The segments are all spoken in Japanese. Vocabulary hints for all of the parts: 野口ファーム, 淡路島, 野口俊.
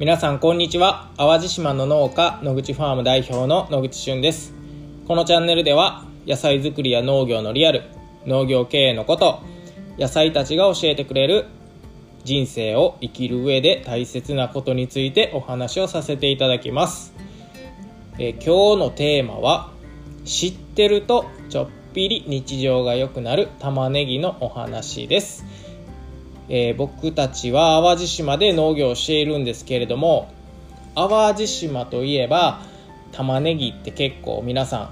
皆さんこんにちは。淡路島の農家野口ファーム代表の野口俊です。このチャンネルでは野菜作りや農業のリアル、農業経営のこと、野菜たちが教えてくれる人生を生きる上で大切なことについてお話をさせていただきます。今日のテーマは、知ってるとちょっぴり日常が良くなる玉ねぎのお話です。僕たちは淡路島で農業をしているんですけれども、淡路島といえば玉ねぎって結構皆さ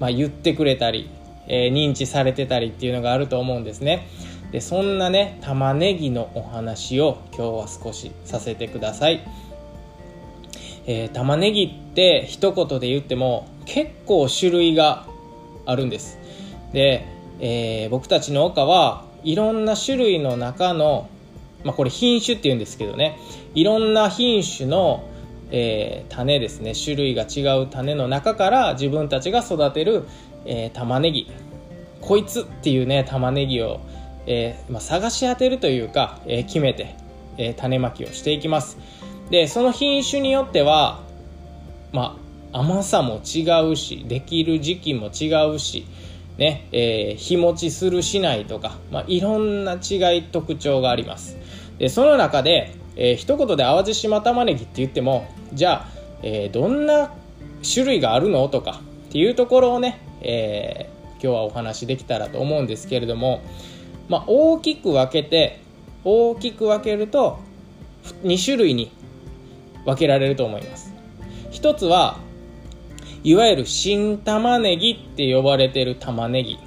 ん、言ってくれたり、認知されてたりっていうのがあると思うんですね。で、そんなね玉ねぎのお話を今日は少しさせてください。玉ねぎって一言で言っても結構種類があるんです。で、僕たち農家はいろんな種類の中の、これ品種っていうんですけどね、いろんな品種の、種ですね、種類が違う種の中から自分たちが育てる、玉ねぎ、こいつっていうね玉ねぎを、探し当てるというか、決めて、種まきをしていきます。で、その品種によっては、甘さも違うし、できる時期も違うし、日持ちするしないとか、いろんな違い特徴があります。で、その中で、一言で淡路島玉ねぎって言っても、じゃあ、どんな種類があるのとかっていうところをね、今日はお話できたらと思うんですけれども、大きく分けると2種類に分けられると思います。一つは、いわゆる新玉ねぎって呼ばれてる玉ねぎ、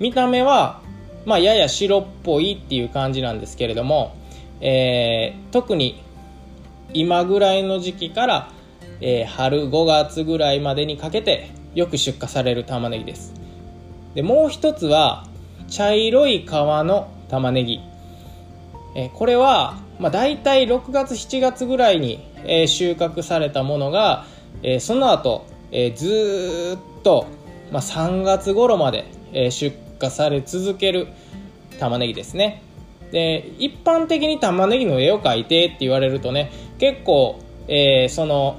見た目は、やや白っぽいっていう感じなんですけれども、特に今ぐらいの時期から、春5月ぐらいまでにかけてよく出荷される玉ねぎです。で、もう一つは茶色い皮の玉ねぎ、これは、大体6月7月ぐらいに、収穫されたものが、その後、ずっと、3月頃まで、出荷され続ける玉ねぎですね。で、一般的に玉ねぎの絵を描いてって言われるとね、結構、その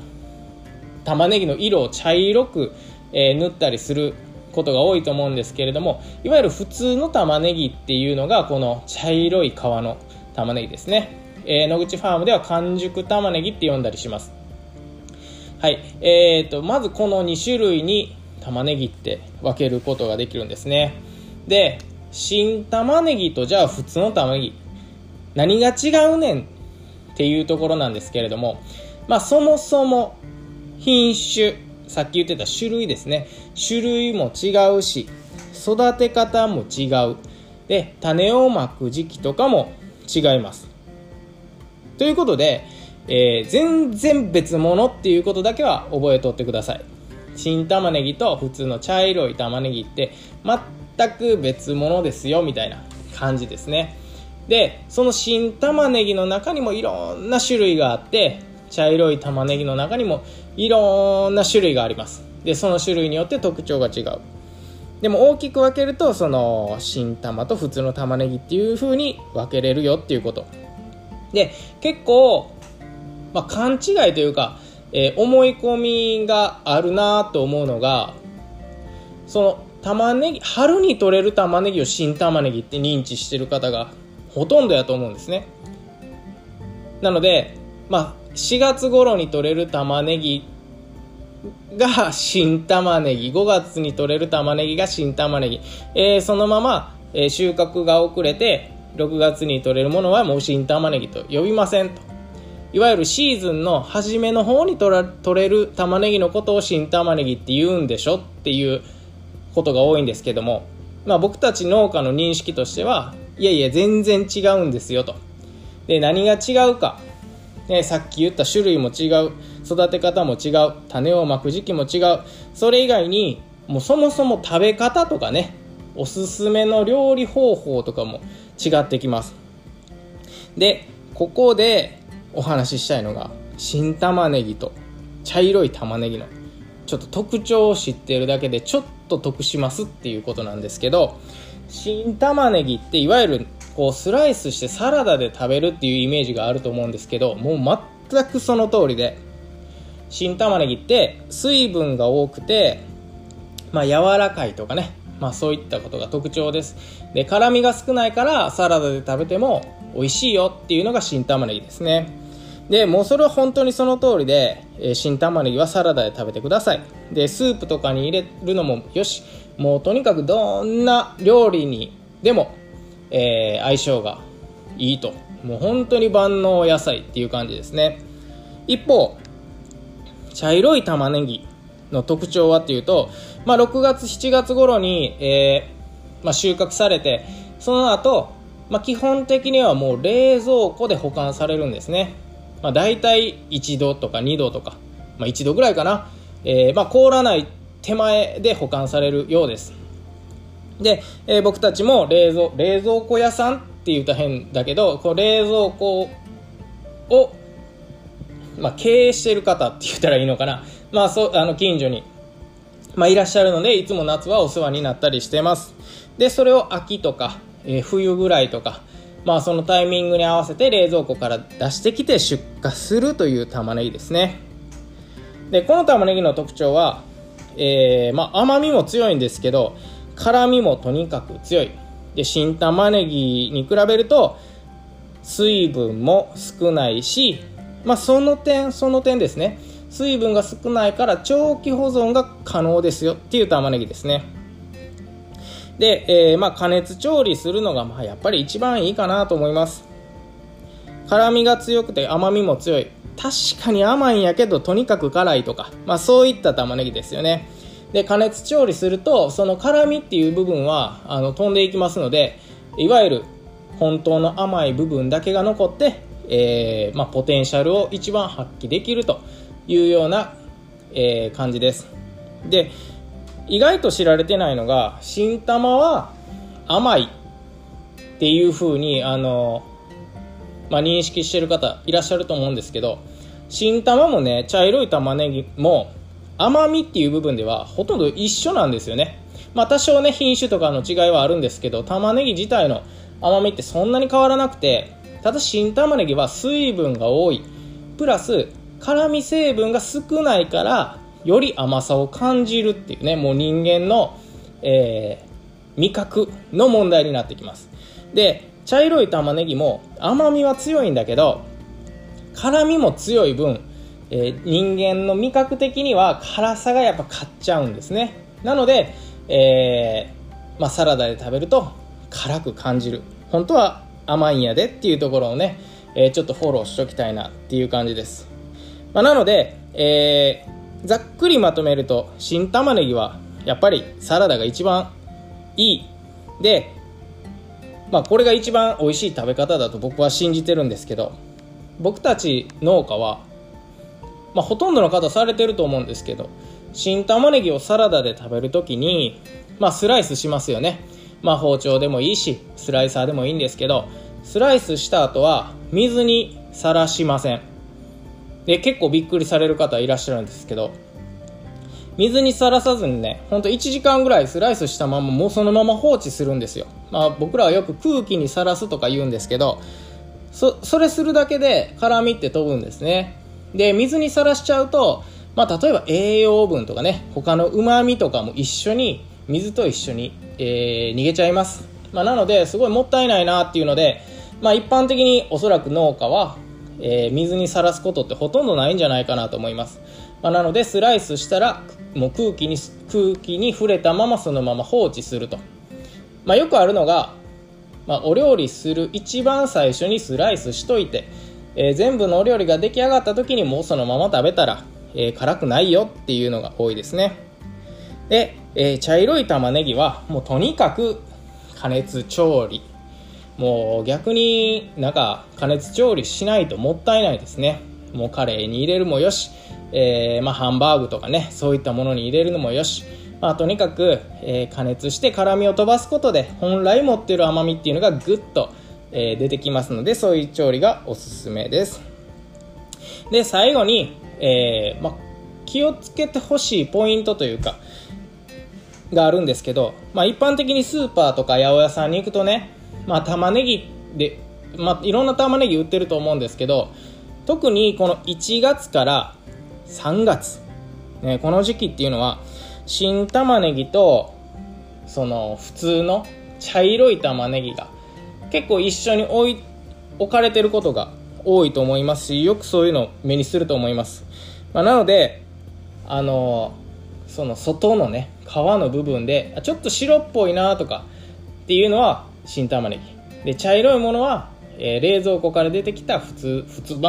玉ねぎの色を茶色く、塗ったりすることが多いと思うんですけれども、いわゆる普通の玉ねぎっていうのがこの茶色い皮の玉ねぎですね。野口ファームでは完熟玉ねぎって呼んだりします。まずこの2種類に玉ねぎって分けることができるんですね。で、新玉ねぎとじゃあ普通の玉ねぎ何が違うねんっていうところなんですけれども、そもそも品種、さっき言ってた種類ですね、種類も違うし育て方も違う。で、種をまく時期とかも違います。ということで、全然別物っていうことだけは覚えとってください。新玉ねぎと普通の茶色い玉ねぎって全く別物ですよみたいな感じですね。で、その新玉ねぎの中にもいろんな種類があって、茶色い玉ねぎの中にもいろんな種類があります。で、その種類によって特徴が違う。でも大きく分けると、その新玉と普通の玉ねぎっていう風に分けれるよっていうことで、結構、勘違いというか、思い込みがあるなと思うのが、その玉ねぎ、春に採れる玉ねぎを新玉ねぎって認知してる方がほとんどやと思うんですね。なので、4月頃に採れる玉ねぎが新玉ねぎ、5月に採れる玉ねぎが新玉ねぎ、そのまま、収穫が遅れて6月に採れるものはもう新玉ねぎと呼びませんと。いわゆるシーズンの初めの方に採れる玉ねぎのことを新玉ねぎって言うんでしょっていうことが多いんですけども、僕たち農家の認識としては、全然違うんですよと。で、何が違うか、さっき言った種類も違う、育て方も違う、種をまく時期も違う、それ以外にもうそもそも食べ方とかね、おすすめの料理方法とかも違ってきます。で、ここでお話ししたいのが、新玉ねぎと茶色い玉ねぎのちょっと特徴を知っているだけでちょっと得しますっていうことなんですけど、新玉ねぎっていわゆるこうスライスしてサラダで食べるっていうイメージがあると思うんですけど、もう全くその通りで、新玉ねぎって水分が多くて、柔らかいとかね、そういったことが特徴です。で、辛みが少ないからサラダで食べても美味しいよっていうのが新玉ねぎですね。で、もうそれは本当にその通りで、新玉ねぎはサラダで食べてください。で、スープとかに入れるのもよし、もうとにかくどんな料理にでも、相性がいいと、もう本当に万能野菜っていう感じですね。一方、茶色い玉ねぎの特徴はっていうと、6月7月頃に、収穫されて、その後、基本的にはもう冷蔵庫で保管されるんですね。大体1度とか2度とか、1度ぐらいかな、凍らない手前で保管されるようです。で、僕たちも冷蔵庫屋さんって言ったら変だけど、こう冷蔵庫を、経営してる方って言ったらいいのかな、近所に、いらっしゃるので、いつも夏はお世話になったりしてます。で、それを秋とか、冬ぐらいとか、そのタイミングに合わせて冷蔵庫から出してきて出荷するという玉ねぎですね。で、この玉ねぎの特徴は、甘みも強いんですけど、辛みもとにかく強い。で、新玉ねぎに比べると水分も少ないし、その点ですね、水分が少ないから長期保存が可能ですよっていう玉ねぎですね。で、加熱調理するのが、やっぱり一番いいかなと思います。辛みが強くて甘みも強い、確かに甘いんやけどとにかく辛いとか、そういった玉ねぎですよね。で、加熱調理するとその辛みっていう部分は飛んでいきますので、いわゆる本当の甘い部分だけが残って、ポテンシャルを一番発揮できるというような、感じです。で、意外と知られてないのが、新玉は甘いっていう風に認識してる方いらっしゃると思うんですけど、新玉もね、茶色い玉ねぎも甘みっていう部分ではほとんど一緒なんですよね。多少ね、品種とかの違いはあるんですけど、玉ねぎ自体の甘みってそんなに変わらなくて、ただ新玉ねぎは水分が多いプラス辛み成分が少ないから、より甘さを感じるっていうね、もう人間の、味覚の問題になってきます。で、茶色い玉ねぎも甘みは強いんだけど、辛みも強い分、人間の味覚的には辛さがやっぱ勝っちゃうんですね。なので、サラダで食べると辛く感じる、本当は甘いんやでっていうところをね、ちょっとフォローしときたいなっていう感じです。なので、ざっくりまとめると、新玉ねぎはやっぱりサラダが一番いいで、これが一番美味しい食べ方だと僕は信じてるんですけど、僕たち農家は、ほとんどの方されてると思うんですけど、新玉ねぎをサラダで食べるときに、スライスしますよね。包丁でもいいしスライサーでもいいんですけど、スライスした後は水にさらしません。で、結構びっくりされる方いらっしゃるんですけど、水にさらさずにね、ほんと1時間ぐらいスライスしたまま、もうそのまま放置するんですよ。僕らはよく空気にさらすとか言うんですけど、それするだけで辛みって飛ぶんですね。で、水にさらしちゃうと、例えば栄養分とかね、他の旨味とかも一緒に、水と一緒に、逃げちゃいます。なので、すごいもったいないなっていうので、一般的におそらく農家は、水にさらすことってほとんどないんじゃないかなと思います。なので、スライスしたらもう空気に触れたままそのまま放置すると。よくあるのが、お料理する一番最初にスライスしといて、全部のお料理が出来上がった時にもうそのまま食べたら、辛くないよっていうのが多いですね。で、茶色い玉ねぎはもうとにかく加熱調理、もう逆に加熱調理しないともったいないですね。もうカレーに入れるもよし、ハンバーグとかね、そういったものに入れるのもよし、とにかく、加熱して辛みを飛ばすことで本来持ってる甘みっていうのがぐっと出てきますので、そういう調理がおすすめです。で、最後に、気をつけてほしいポイントというかがあるんですけど、一般的にスーパーとか八百屋さんに行くとね、まあ玉ねぎで、まあ、いろんな玉ねぎ売ってると思うんですけど、特にこの1月から3月、ね、この時期っていうのは新玉ねぎとその普通の茶色い玉ねぎが結構一緒に置かれてることが多いと思いますし、よくそういうのを目にすると思います、まあ、なのでその外のね皮の部分でちょっと白っぽいなとかっていうのは新玉ねぎで、茶色いものは、冷蔵庫から出てきた普通って言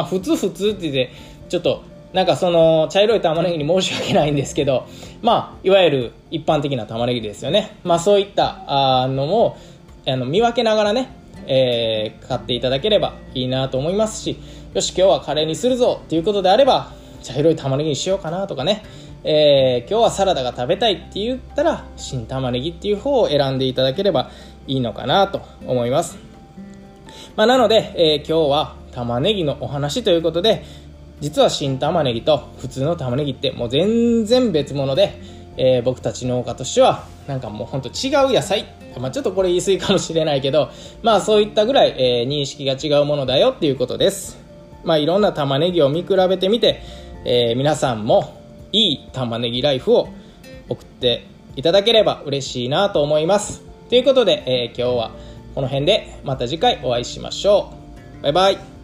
ってちょっとなんかその茶色い玉ねぎに申し訳ないんですけど、まあいわゆる一般的な玉ねぎですよね。まあそういったのも見分けながらね、買っていただければいいなと思いますし、よし今日はカレーにするぞっていうことであれば茶色い玉ねぎにしようかなとかね、今日はサラダが食べたいって言ったら新玉ねぎっていう方を選んでいただければいいのかなと思います、まあ、なので、今日は玉ねぎのお話ということで、実は新玉ねぎと普通の玉ねぎってもう全然別物で、僕たち農家としてはなんかもうほんと違う野菜、まあ、ちょっとこれ言い過ぎかもしれないけど、まあそういったぐらい、認識が違うものだよっていうことです。まあいろんな玉ねぎを見比べてみて、皆さんもいい玉ねぎライフを送っていただければ嬉しいなと思います。ということで、今日はこの辺で、また次回お会いしましょう。バイバイ。